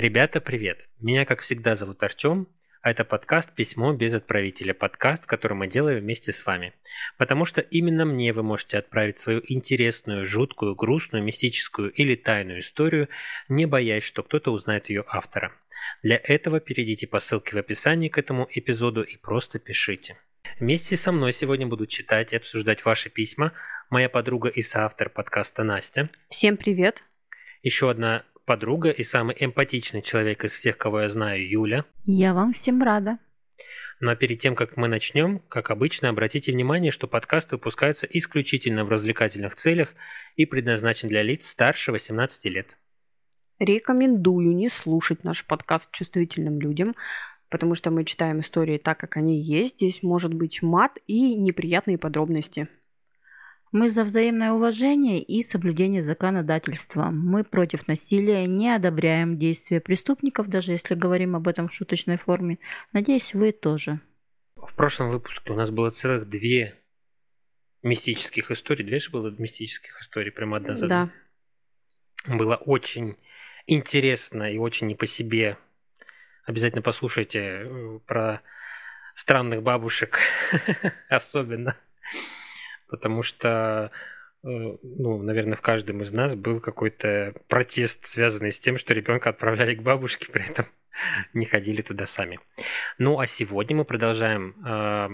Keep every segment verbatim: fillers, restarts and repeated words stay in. Ребята, привет! Меня, как всегда, зовут Артем, а это подкаст «Письмо без отправителя», подкаст, который мы делаем вместе с вами. Потому что именно мне вы можете отправить свою интересную, жуткую, грустную, мистическую или тайную историю, не боясь, что кто-то узнает ее автора. Для этого перейдите по ссылке в описании к этому эпизоду и просто пишите. Вместе со мной сегодня будут читать и обсуждать ваши письма моя подруга и соавтор подкаста Настя. Всем привет! Еще одна подруга и самый эмпатичный человек из всех, кого я знаю, Юля. Я вам всем рада. Ну а перед тем, как мы начнем, как обычно, обратите внимание, что подкаст выпускается исключительно в развлекательных целях и предназначен для лиц старше восемнадцати лет. Рекомендую не слушать наш подкаст чувствительным людям, потому что мы читаем истории так, как они есть. Здесь может быть мат и неприятные подробности. Мы за взаимное уважение и соблюдение законодательства. Мы против насилия, не одобряем действия преступников, даже если говорим об этом в шуточной форме. Надеюсь, вы тоже. В прошлом выпуске у нас было целых две мистических истории. Две же было мистических историй, прямо одна за одной. Да. Было очень интересно и очень не по себе. Обязательно послушайте про странных бабушек особенно. Потому что, ну, наверное, в каждом из нас был какой-то протест, связанный с тем, что ребенка отправляли к бабушке, при этом не ходили туда сами. Ну, а сегодня мы продолжаем э,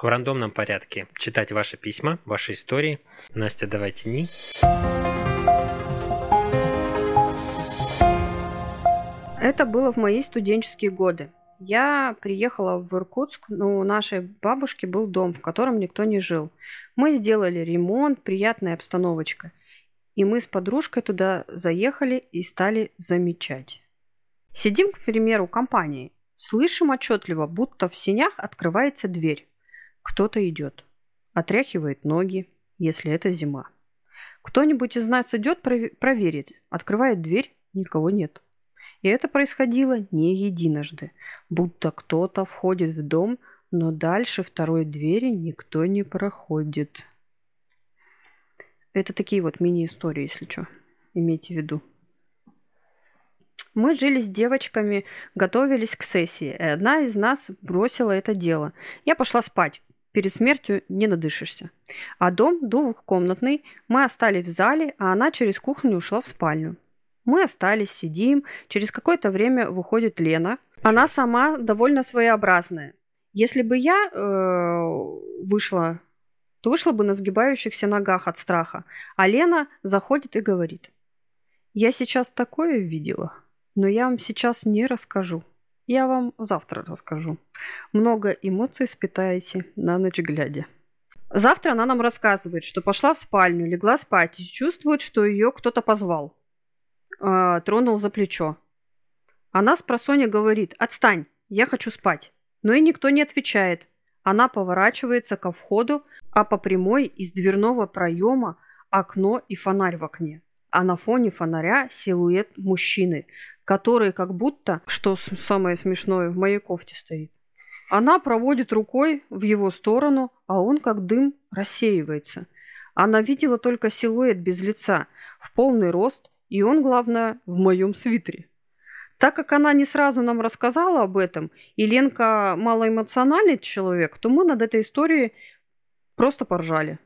в рандомном порядке читать ваши письма, ваши истории. Настя, давай тяни. Это было в мои студенческие годы. Я приехала в Иркутск, но у нашей бабушки был дом, в котором никто не жил. Мы сделали ремонт, приятная обстановочка. И мы с подружкой туда заехали и стали замечать. Сидим, к примеру, в компании. Слышим отчетливо, будто в сенях открывается дверь. Кто-то идет, отряхивает ноги, если это зима. Кто-нибудь из нас идет, проверит, открывает дверь, никого нет. И это происходило не единожды, будто кто-то входит в дом, но дальше второй двери никто не проходит. Это такие вот мини-истории, если что, имейте в виду. Мы жили с девочками, готовились к сессии, и одна из нас бросила это дело. Я пошла спать, перед смертью не надышишься. А дом двухкомнатный, мы остались в зале, а она через кухню ушла в спальню. Мы остались, сидим. Через какое-то время выходит Лена. Она сама довольно своеобразная. Если бы я э, вышла, то вышла бы на сгибающихся ногах от страха. А Лена заходит и говорит: «Я сейчас такое видела, но я вам сейчас не расскажу. Я вам завтра расскажу. Много эмоций испытаете на ночь глядя». Завтра она нам рассказывает, что пошла в спальню, легла спать и чувствует, что ее кто-то позвал. Тронул за плечо. Она спросонья говорит: «Отстань, я хочу спать». Но и никто не отвечает. Она поворачивается ко входу, а по прямой из дверного проема окно и фонарь в окне. А на фоне фонаря силуэт мужчины, который как будто, что самое смешное, в моей кофте стоит. Она проводит рукой в его сторону, а он как дым рассеивается. Она видела только силуэт без лица, в полный рост, и он, главное, в моем свитере. Так как она не сразу нам рассказала об этом, и Ленка малоэмоциональный человек, то мы над этой историей просто поржали.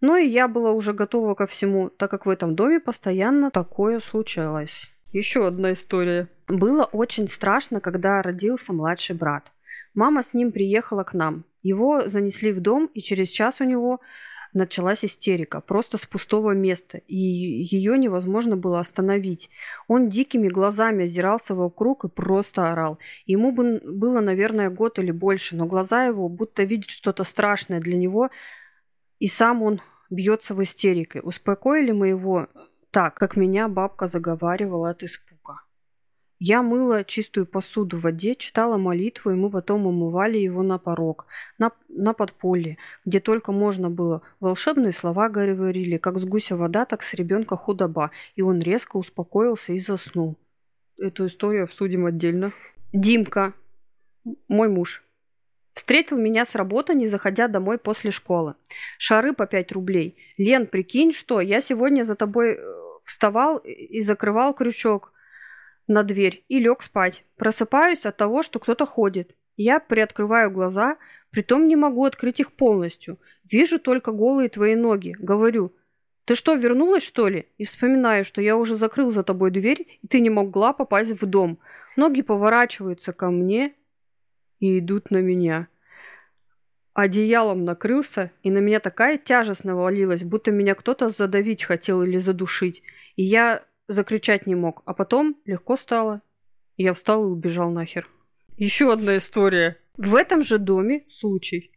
Но и я была уже готова ко всему, так как в этом доме постоянно такое случалось. Еще одна история. Было очень страшно, когда родился младший брат. Мама с ним приехала к нам. Его занесли в дом, и через час у него началась истерика, просто с пустого места, и ее невозможно было остановить. Он дикими глазами озирался вокруг и просто орал. Ему бы было, наверное, год или больше, но глаза его будто видят что-то страшное для него, и сам он бьется в истерике. Успокоили мы его так, как меня бабка заговаривала от испуга. Я мыла чистую посуду в воде, читала молитву, и мы потом умывали его на порог, на, на подполье, где только можно было. Волшебные слова говорили, как с гуся вода, так с ребенка худоба. И он резко успокоился и заснул. Эту историю обсудим отдельно. Димка, мой муж, встретил меня с работы, не заходя домой после школы. Шары по пять рублей. «Лен, прикинь, что я сегодня за тобой вставал и закрывал крючок». на дверь и лег спать. Просыпаюсь от того, что кто-то ходит. Я приоткрываю глаза, притом не могу открыть их полностью. Вижу только голые твои ноги. Говорю: «Ты что, вернулась, что ли?» И вспоминаю, что я уже закрыл за тобой дверь, и ты не могла попасть в дом. Ноги поворачиваются ко мне и идут на меня. Одеялом накрылся, и на меня такая тяжесть навалилась, будто меня кто-то задавить хотел или задушить. И я закричать не мог, а потом легко стало. Я встал и убежал нахер. Еще одна история. В этом же доме случай.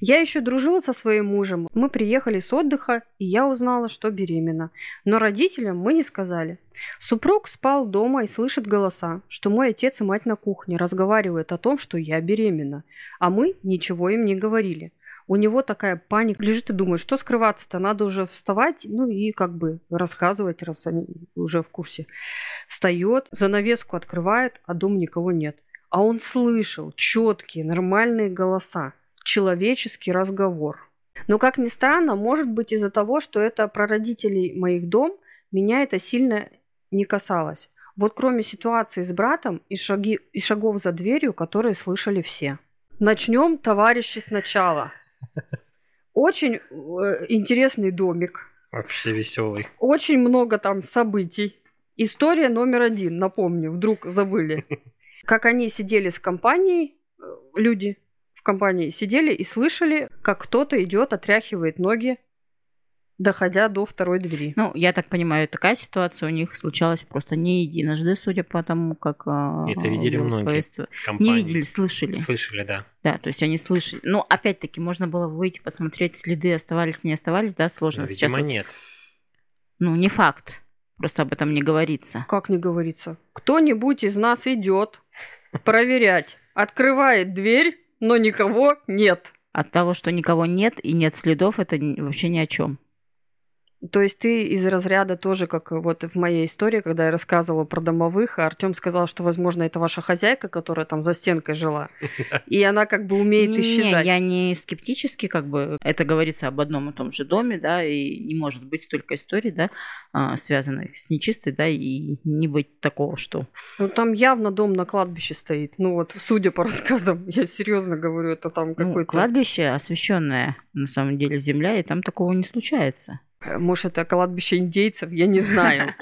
Я еще дружила со своим мужем. Мы приехали с отдыха, и я узнала, что беременна. Но родителям мы не сказали. Супруг спал дома и слышит голоса, что мой отец и мать на кухне разговаривают о том, что я беременна. А мы ничего им не говорили. У него такая паника. Лежит и думает, что скрываться-то? Надо уже вставать, ну и как бы рассказывать, раз они уже в курсе. Встает, занавеску открывает, а дома никого нет. А он слышал четкие, нормальные голоса. Человеческий разговор. Но, как ни странно, может быть, из-за того, что это прародителей моих дом, меня это сильно не касалось. Вот кроме ситуации с братом и, шаги, и шагов за дверью, которые слышали все. Начнем, товарищи, сначала. Очень э, интересный домик. Вообще веселый. Очень много там событий. История номер один, напомню, вдруг забыли. Как они сидели с компанией, люди... компании сидели и слышали, как кто-то идет, отряхивает ноги, доходя до второй двери. Ну, я так понимаю, такая ситуация у них случалась просто не единожды, судя по тому, как... Это видели многие компании. Не видели, слышали. Слышали, да. Да, то есть они слышали. Ну, опять-таки, можно было выйти, посмотреть, следы оставались, не оставались, да, сложно. Но, видимо, сейчас вот... нет. Ну, не факт. Просто об этом не говорится. Как не говорится? Кто-нибудь из нас идет проверять, открывает дверь, но никого нет. От того, что никого нет и нет следов, это вообще ни о чем. То есть ты из разряда тоже, как вот в моей истории, когда я рассказывала про домовых, а Артем сказал, что, возможно, это ваша хозяйка, которая там за стенкой жила, и она как бы умеет не, исчезать. Не, я не скептически, как бы, это говорится об одном и том же доме, да, и не может быть столько историй, да, связанных с нечистой, да, и не быть такого, что... Ну, там явно дом на кладбище стоит, ну вот, судя по рассказам, я серьезно говорю, это там какое-то... Ну, кладбище, освещенная, на самом деле, земля, и там такого не случается. Может, это кладбище индейцев, я не знаю.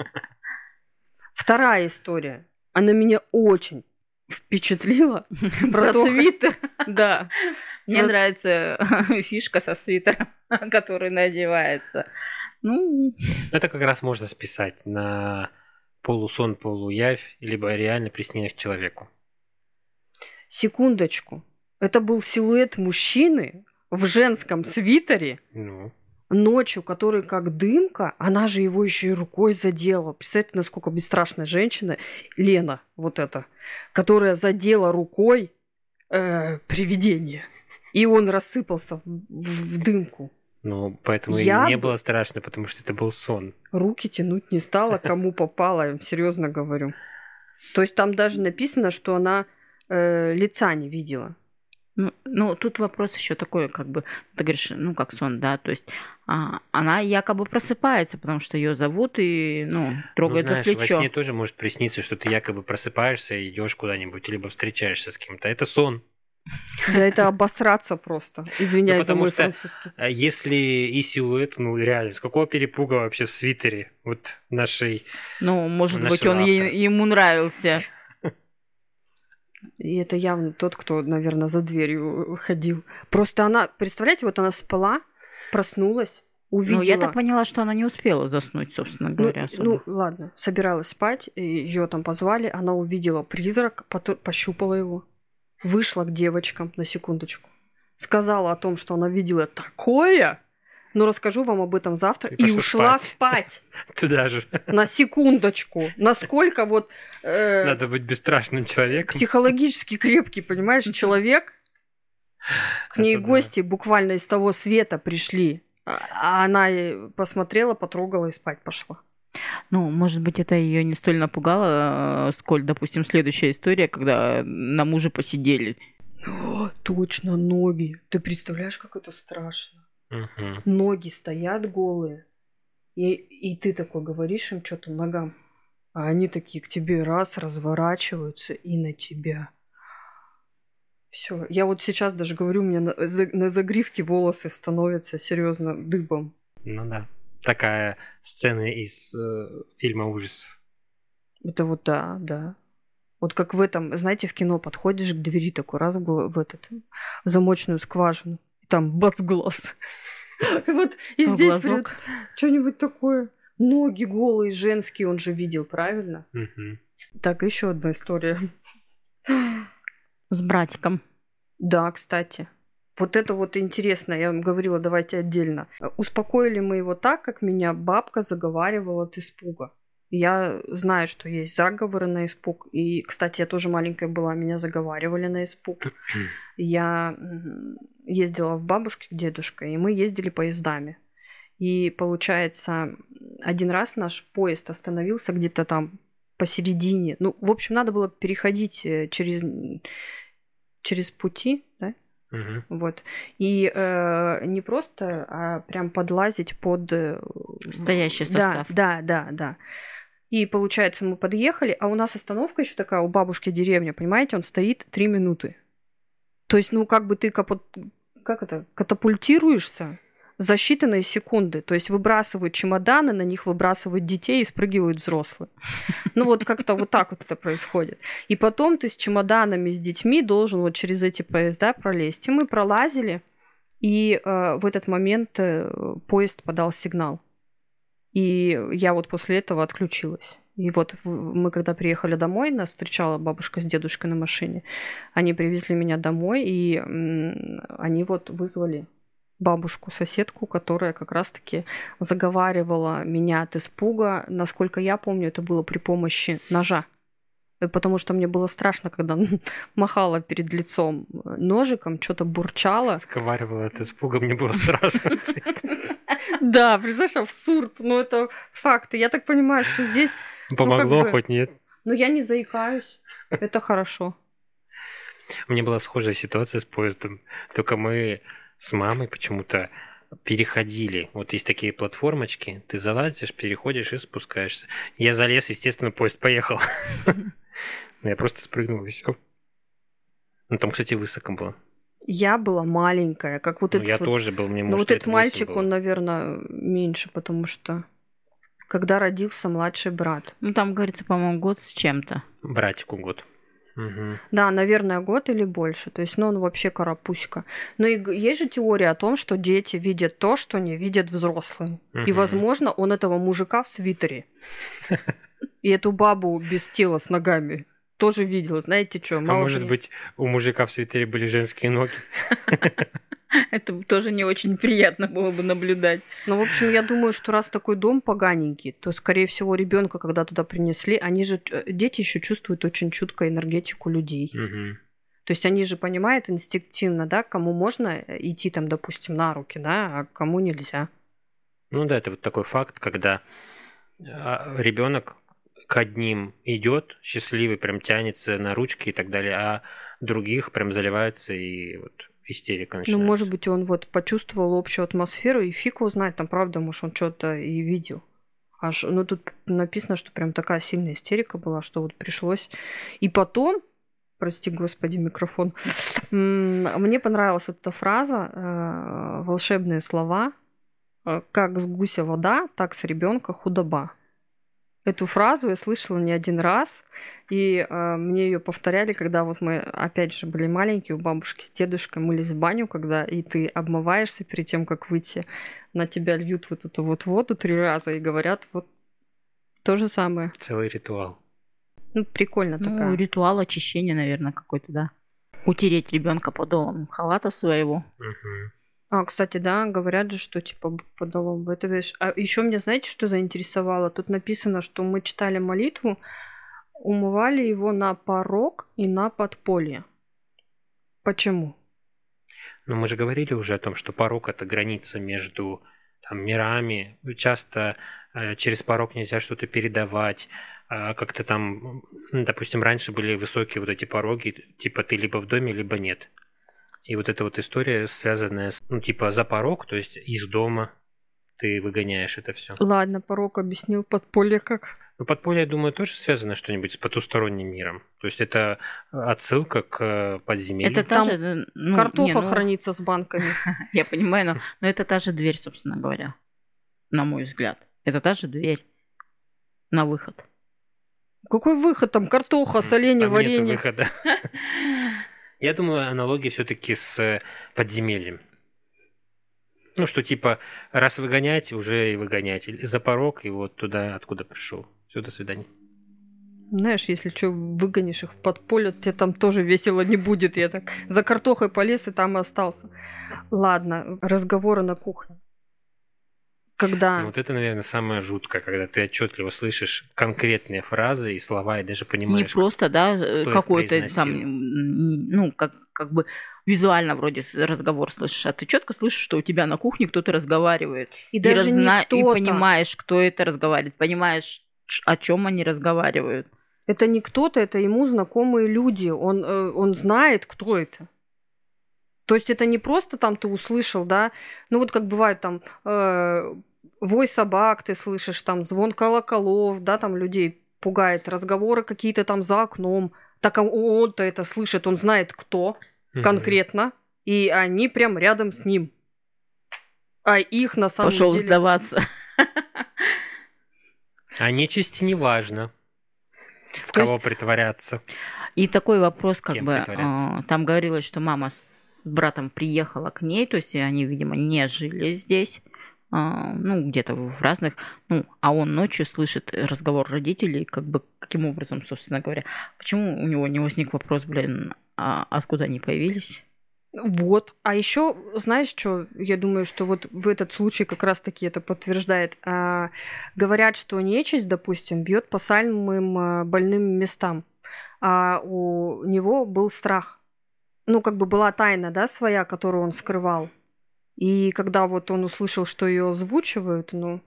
Вторая история. Она меня очень впечатлила. Про свитер. Да. Мне нравится фишка со свитером, который надевается. Ну, это как раз можно списать на полусон, полуявь, либо реально приснилось человеку. Секундочку. Это был силуэт мужчины в женском свитере. Ну... ночью, который как дымка, она же его еще и рукой задела. Представляете, насколько бесстрашная женщина, Лена, вот эта, которая задела рукой э, привидение. И он рассыпался в, в дымку. Ну, поэтому я и не б... было страшно, потому что это был сон. Руки тянуть не стала, кому попало, серьезно говорю. То есть там даже написано, что она э, лица не видела. Ну, ну, тут вопрос еще такой, как бы, ты говоришь, ну, как сон, да, то есть а, она якобы просыпается, потому что ее зовут и, ну, трогает, ну, знаешь, за плечо. Во сне тоже может присниться, что ты якобы просыпаешься и идешь куда-нибудь, либо встречаешься с кем-то. Это сон. Да, это обосраться просто, извиняюсь за мой французский. Потому что если и силуэт, ну, реально, с какого перепуга вообще в свитере вот нашей... Ну, может быть, он ему нравился. И это явно тот, кто, наверное, за дверью ходил. Просто она, представляете, вот она спала, проснулась, увидела. Ну, я так поняла, что она не успела заснуть, собственно говоря. Ну, особо. Ну ладно, собиралась спать, ее там позвали, она увидела призрак, потом пощупала его, вышла к девочкам, на секундочку, сказала о том, что она видела такое, но расскажу вам об этом завтра, и, и ушла спать. спать. Туда же. На секундочку. Насколько вот... Э, надо быть бесстрашным человеком. Психологически крепкий, понимаешь, человек. К ней это гости, да, буквально из того света пришли. А она посмотрела, потрогала и спать пошла. Ну, может быть, это ее не столь напугало, сколь, допустим, следующая история, когда на мужа посидели. О, точно, ноги. Ты представляешь, как это страшно. Угу. Ноги стоят голые, и, и ты такой говоришь им что-то ногам. А они такие к тебе раз, разворачиваются и на тебя. Все. Я вот сейчас даже говорю, у меня на, на загривке волосы становятся серьезно дыбом. Ну да. Такая сцена из э, фильма ужасов. Это вот да, да. Вот как в этом, знаете, в кино подходишь к двери такой раз в этот в замочную скважину. И там бац, глаз. Вот и здесь придёт что-нибудь такое. Ноги голые, женские, он же видел, правильно? Угу. Так, еще одна история. С братиком. Да, кстати. Вот это вот интересно, я вам говорила, давайте отдельно. Успокоили мы его так, как меня бабка заговаривала от испуга. Я знаю, что есть заговоры на испуг. И, кстати, я тоже маленькая была, меня заговаривали на испуг. Я ездила в бабушке к дедушке, и мы ездили поездами. И, получается, один раз наш поезд остановился где-то там посередине. Ну, в общем, надо было переходить через, через пути, да? Угу. Вот. И э, не просто, а прям подлазить под... Стоящий состав. Да, да, да, да. И, получается, мы подъехали, а у нас остановка еще такая, у бабушки деревня, понимаете, он стоит три минуты. То есть, ну, как бы ты капот... как это? катапультируешься за считанные секунды. То есть выбрасывают чемоданы, на них выбрасывают детей и спрыгивают взрослые. Ну вот как-то вот так вот это происходит. И потом ты с чемоданами, с детьми должен вот через эти поезда пролезть. И мы пролазили, и э, в этот момент э, поезд подал сигнал. И я вот после этого отключилась. И вот мы когда приехали домой, нас встречала бабушка с дедушкой на машине. Они привезли меня домой, и м- они вот вызвали бабушку, соседку, которая как раз-таки заговаривала меня от испуга. Насколько я помню, это было при помощи ножа. Потому что мне было страшно, когда махала перед лицом ножиком, что-то бурчала. Заговаривала от испуга, мне было страшно. Да, представляешь, абсурд. Ну, это факты. Я так понимаю, что здесь... Помогло хоть нет? Ну, я не заикаюсь. Это хорошо. У меня была схожая ситуация с поездом. Только мы... с мамой почему-то переходили. Вот есть такие платформочки, ты залазишь, переходишь и спускаешься. Я залез, естественно, поезд поехал. Я просто спрыгнул, и все. Ну, там, кстати, высоко было. Я была маленькая, как вот этот... Я тоже был, мне, может, лет восемь было. Ну, вот этот мальчик, он, наверное, меньше, потому что... Когда родился младший брат. Ну, там, говорится, по-моему, год с чем-то. Братику год. Угу. Да, наверное, год или больше. То есть, ну, он вообще карапуська. Но и есть же теория о том, что дети видят то, что не видят взрослые. Угу. И, возможно, он этого мужика в свитере и эту бабу без тела с ногами тоже видел. Знаете что? А может быть, у мужика в свитере были женские ноги? Это тоже не очень приятно было бы наблюдать. Ну, в общем, я думаю, что раз такой дом поганенький, то, скорее всего, ребенка, когда туда принесли, они же, дети еще чувствуют очень чутко энергетику людей. Угу. То есть они же понимают инстинктивно, да, кому можно идти там, допустим, на руки, да, а кому нельзя. Ну да, это вот такой факт, когда ребенок к одним идет, счастливый, прям тянется на ручки и так далее, а других прям заливается и вот... истерика начинается. Ну, может быть, он вот почувствовал общую атмосферу, и фиг его знает, там, правда, может, он что-то и видел. Аж, ну, тут написано, что прям такая сильная истерика была, что вот пришлось. И потом, прости, господи, микрофон, мне понравилась вот эта фраза, волшебные слова, как с гуся вода, так с ребенка худоба. Эту фразу я слышала не один раз, и э, мне ее повторяли, когда вот мы, опять же, были маленькие, у бабушки с дедушкой мылись в баню, когда и ты обмываешься перед тем, как выйти, на тебя льют вот эту вот воду три раза и говорят вот то же самое. Целый ритуал. Ну, прикольно такая. Ну, ритуал очищения, наверное, какой-то, да. Утереть ребенка подолом халата своего. Угу. А, кстати, да, говорят же, что типа подолом. Это, видишь. А еще меня, знаете, что заинтересовало? Тут написано, что мы читали молитву, умывали его на порог и на подполье. Почему? Ну, мы же говорили уже о том, что порог – это граница между там, мирами. Часто э, через порог нельзя что-то передавать. Э, как-то там, допустим, раньше были высокие вот эти пороги, типа ты либо в доме, либо нет. И вот эта вот история, связанная с, ну, типа, за порог, то есть из дома ты выгоняешь это все. Ладно, порог объяснил, подполье как. Но подполье, я думаю, тоже связано что-нибудь с потусторонним миром. То есть это отсылка к подземелью. Это та там же, ну, картоха не, ну... хранится с банками. Я понимаю, но, но это та же дверь, собственно говоря, на мой взгляд. Это та же дверь на выход. Какой выход? Там картоха, соленье, варенье. Нет выхода. Я думаю, аналогия все-таки с подземельем. Ну, что типа, раз выгонять, уже и выгонять. За порог, и вот туда, откуда пришел. Все, до свидания. Знаешь, если что, выгонишь их в подполье, тебе там тоже весело не будет. Я так за картохой полез и там и остался. Ладно, разговоры на кухне. Когда... Ну, вот это, наверное, самое жуткое, когда ты отчетливо слышишь конкретные фразы и слова, и даже понимаешь... Не просто, да, какой-то там, ну, как, как бы визуально вроде разговор слышишь, а ты четко слышишь, что у тебя на кухне кто-то разговаривает. И, и даже разна... не кто-то. И понимаешь, кто это разговаривает, понимаешь, о чем они разговаривают. Это не кто-то, это ему знакомые люди, он, он знает, кто это. То есть это не просто там ты услышал, да, ну вот как бывает там э, вой собак ты слышишь, там звон колоколов, да, там людей пугает, разговоры какие-то там за окном. Так он-то это слышит, он знает кто конкретно, mm-hmm. и они прям рядом с ним. А их на самом Пошёл деле... Пошёл сдаваться. А нечисти не важно, в кого притворяться. И такой вопрос, как бы, там говорилось, что мама... с братом приехала к ней, то есть они, видимо, не жили здесь, ну, где-то в разных, ну, а он ночью слышит разговор родителей, как бы, каким образом, собственно говоря, почему у него не возник вопрос, блин, а откуда они появились? Вот, а еще, знаешь, что, я думаю, что вот в этот случай как раз-таки это подтверждает, а, говорят, что нечисть, допустим, бьет по самым больным местам, а у него был страх. Ну, как бы была тайна, да, своя, которую он скрывал. И когда вот он услышал, что ее озвучивают, ну,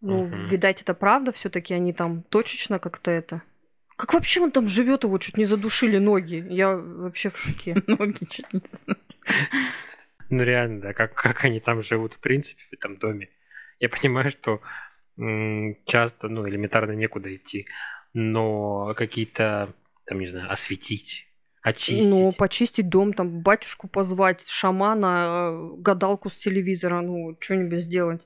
ну uh-huh. видать, это правда, все-таки они там точечно как-то это. Как вообще он там живет, его чуть не задушили ноги. Я вообще в шоке. Ноги чуть не задушили. Ну, реально, да, как они там живут, в принципе, в этом доме. Я понимаю, что часто, ну, элементарно некуда идти, но какие-то, там, не знаю, осветить. Очистить. Ну, почистить дом, там, батюшку позвать, шамана, гадалку с телевизора, ну, что-нибудь сделать.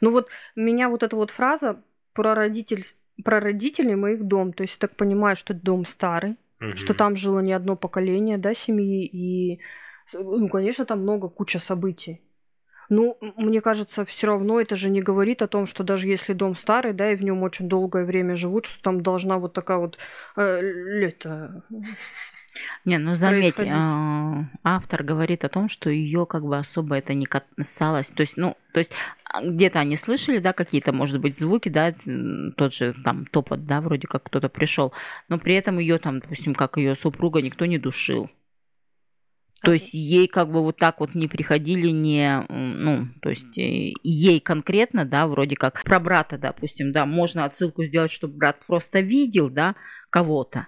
Ну, вот меня вот эта вот фраза про, родитель, про родителей моих дом, то есть я так понимаю, что это дом старый, угу. что там жило не одно поколение, да, семьи, и, ну, конечно, там много, куча событий. Ну, мне кажется, все равно это же не говорит о том, что даже если дом старый, да, и в нем очень долгое время живут, что там должна вот такая вот... Э, это... Не, ну заметь, автор говорит о том, что ее как бы особо это не касалось. То есть, ну, то есть где-то они слышали, да, какие-то, может быть, звуки, да, тот же там топот, да, вроде как кто-то пришел, но при этом ее там, допустим, как ее супруга, никто не душил. То есть ей как бы вот так вот не приходили, не, ну, то есть ей конкретно, да, вроде как про брата, допустим, да, можно отсылку сделать, чтобы брат просто видел, да, кого-то.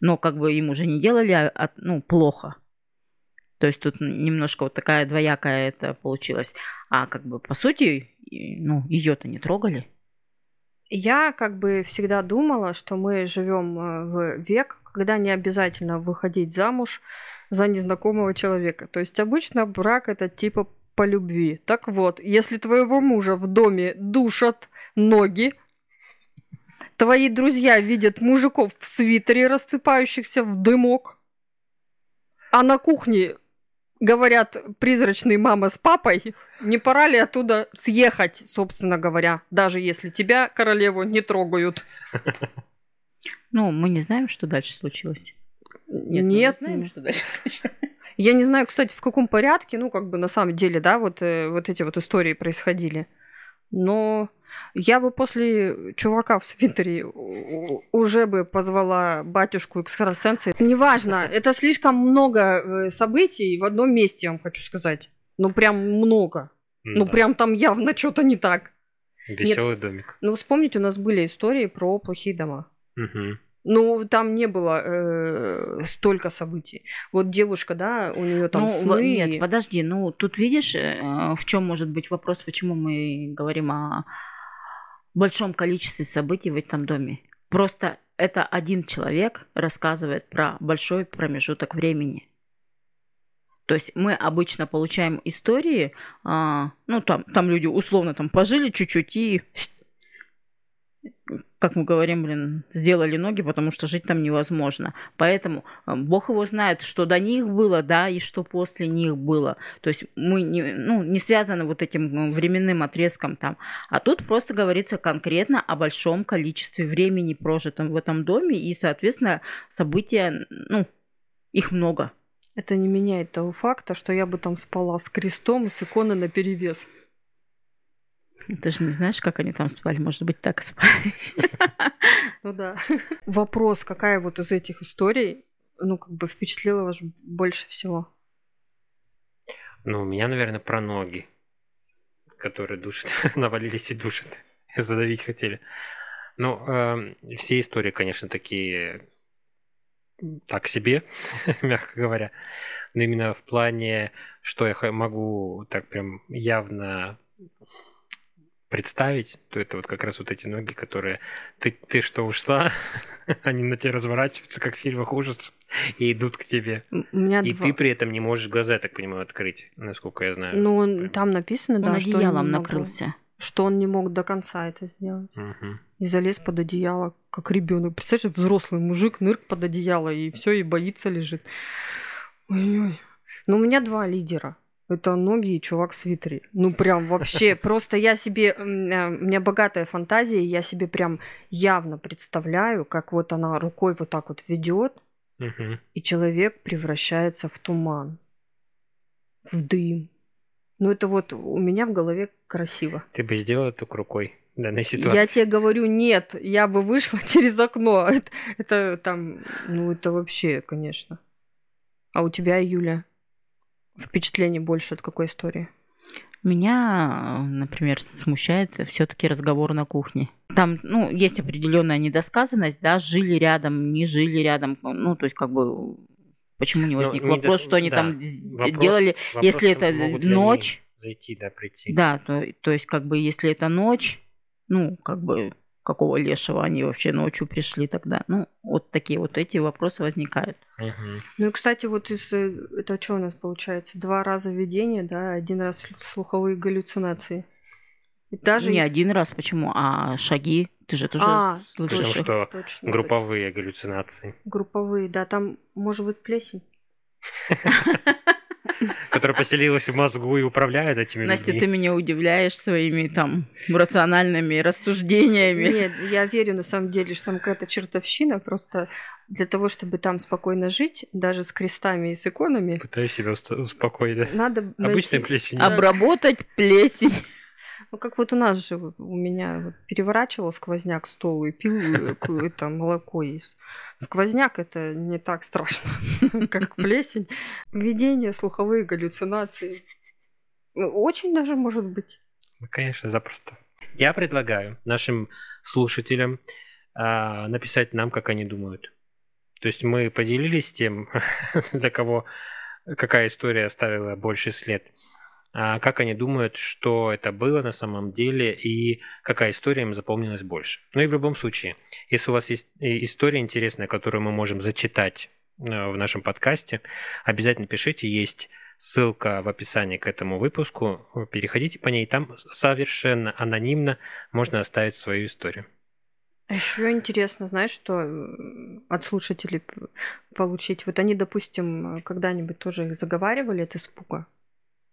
Но как бы им уже не делали, ну, плохо. То есть тут немножко вот такая двоякая это получилось. А как бы по сути, ну, ее-то не трогали. Я как бы всегда думала, что мы живем в век, когда не обязательно выходить замуж за незнакомого человека. То есть обычно брак это типа по любви. Так вот, если твоего мужа в доме душат ноги, твои друзья видят мужиков в свитере, рассыпающихся в дымок. А на кухне говорят призрачные мама с папой, не пора ли оттуда съехать, собственно говоря, даже если тебя, королеву, не трогают. Ну, мы не знаем, что дальше случилось. Нет, мы не знаем, что дальше случилось. Я не знаю, кстати, в каком порядке, ну, как бы на самом деле, да, вот, вот эти вот истории происходили. Но... Я бы после чувака в свитере уже бы позвала батюшку экстрасенса. Неважно, это слишком много событий в одном месте, я вам хочу сказать. Ну, прям много. Да. Ну, прям там явно что-то не так. Веселый домик. Ну, вспомните, у нас были истории про плохие дома. Угу. Ну, там не было э, столько событий. Вот девушка, да, у нее там ну, сны... Нет, подожди, ну, тут видишь, э, в чем может быть вопрос, почему мы говорим о... в большом количестве событий в этом доме. Просто это один человек рассказывает про большой промежуток времени. То есть мы обычно получаем истории, а, ну там, там люди условно там пожили чуть-чуть и, как мы говорим, блин, сделали ноги, потому что жить там невозможно. Поэтому Бог его знает, что до них было, да, и что после них было. То есть мы не, ну, не связаны вот этим временным отрезком там. А тут просто говорится конкретно о большом количестве времени, прожитом в этом доме, и, соответственно, события, ну, их много. Это не меняет того факта, что я бы там спала с крестом и с иконой наперевес. Ты же не знаешь, как они там спали. Может быть, так и спали. Ну да. Вопрос, какая вот из этих историй, ну, как бы впечатлила вас больше всего? Ну, у меня, наверное, про ноги, которые душат, навалились и душат. Задавить хотели. Ну, э, все истории, конечно, такие так себе, мягко говоря. Но именно в плане, что я могу так прям явно представить, то это вот как раз вот эти ноги, которые ты, ты что ушла, они на тебя разворачиваются, как в фильмах ужасов, и идут к тебе. И два... ты при этом не можешь глаза, я так понимаю, открыть, насколько я знаю. Ну, он, там написано, да, он что одеялом он накрылся. Мог, что он не мог до конца это сделать. Угу. И залез под одеяло, как ребенок. Представляешь, взрослый мужик нырк под одеяло, и все, и боится, лежит. Ой-ой. Но у меня два лидера. Это ноги и чувак в свитере. Ну, прям вообще. Просто я себе... У меня богатая фантазия, я себе прям явно представляю, как вот она рукой вот так вот ведет, угу. и человек превращается в туман, в дым. Ну, это вот у меня в голове красиво. Ты бы сделала только рукой данной ситуации. Я тебе говорю, нет, я бы вышла через окно. Это, это там... Ну, это вообще, конечно. А у тебя, Юля... Впечатление больше от какой истории? Меня, например, смущает все-таки разговор на кухне. Там, ну, есть определенная недосказанность, да, жили рядом, не жили рядом, ну, то есть как бы почему не возник вопрос, недос... что они да. там вопрос, делали, вопрос, если это ночь, зайти, да, прийти. Да, то, то есть как бы если это ночь, ну, как бы какого лешего они вообще ночью пришли тогда? Ну, вот такие вот эти вопросы возникают. Угу. Ну и, кстати, вот из... Это что у нас получается? Два раза видение, да? Один раз слуховые галлюцинации. И даже... Не один раз, почему? А шаги? Ты же тоже а, слышишь. Потому что точно, групповые точно. Галлюцинации. Групповые, да. Там, может быть, плесень. Которая поселилась в мозгу и управляет этими Настя, людьми. Настя, ты меня удивляешь своими там рациональными рассуждениями. Нет, я верю на самом деле, что там какая-то чертовщина. Просто для того, чтобы там спокойно жить, даже с крестами и с иконами... Пытаюсь себя успокоить, да? Надо обычная найти... плесень. Обработать плесень. Ну, как вот у нас же, у меня переворачивал сквозняк стол и пил это молоко из. Сквозняк это не так страшно, как плесень. Видение, слуховые галлюцинации. Очень даже может быть. Ну, конечно, запросто. Я предлагаю нашим слушателям э, написать нам, как они думают. То есть мы поделились тем, для кого какая история оставила больше след. Как они думают, что это было на самом деле и какая история им запомнилась больше. Ну и в любом случае, если у вас есть история интересная, которую мы можем зачитать в нашем подкасте, обязательно пишите, есть ссылка в описании к этому выпуску, переходите по ней, там совершенно анонимно можно оставить свою историю. Еще интересно, знаешь, что от слушателей получить? Вот они, допустим, когда-нибудь тоже их заговаривали от испуга.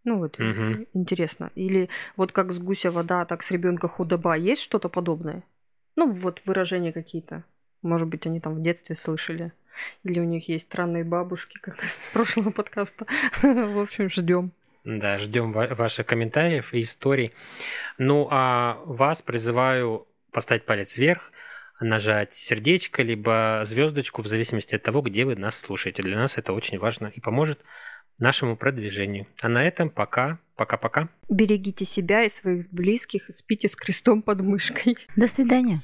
Ну вот, угу. интересно. Или вот как с гуся вода, так с ребенка худоба. Есть что-то подобное? Ну вот выражения какие-то. Может быть, они там в детстве слышали. Или у них есть странные бабушки, как с прошлого подкаста. В общем, ждем. Да, ждем ваших комментариев и историй. Ну а вас призываю поставить палец вверх, нажать сердечко, либо звездочку, в зависимости от того, где вы нас слушаете. Для нас это очень важно и поможет нашему продвижению. А на этом пока, пока-пока. Берегите себя и своих близких, спите с крестом под мышкой. До свидания.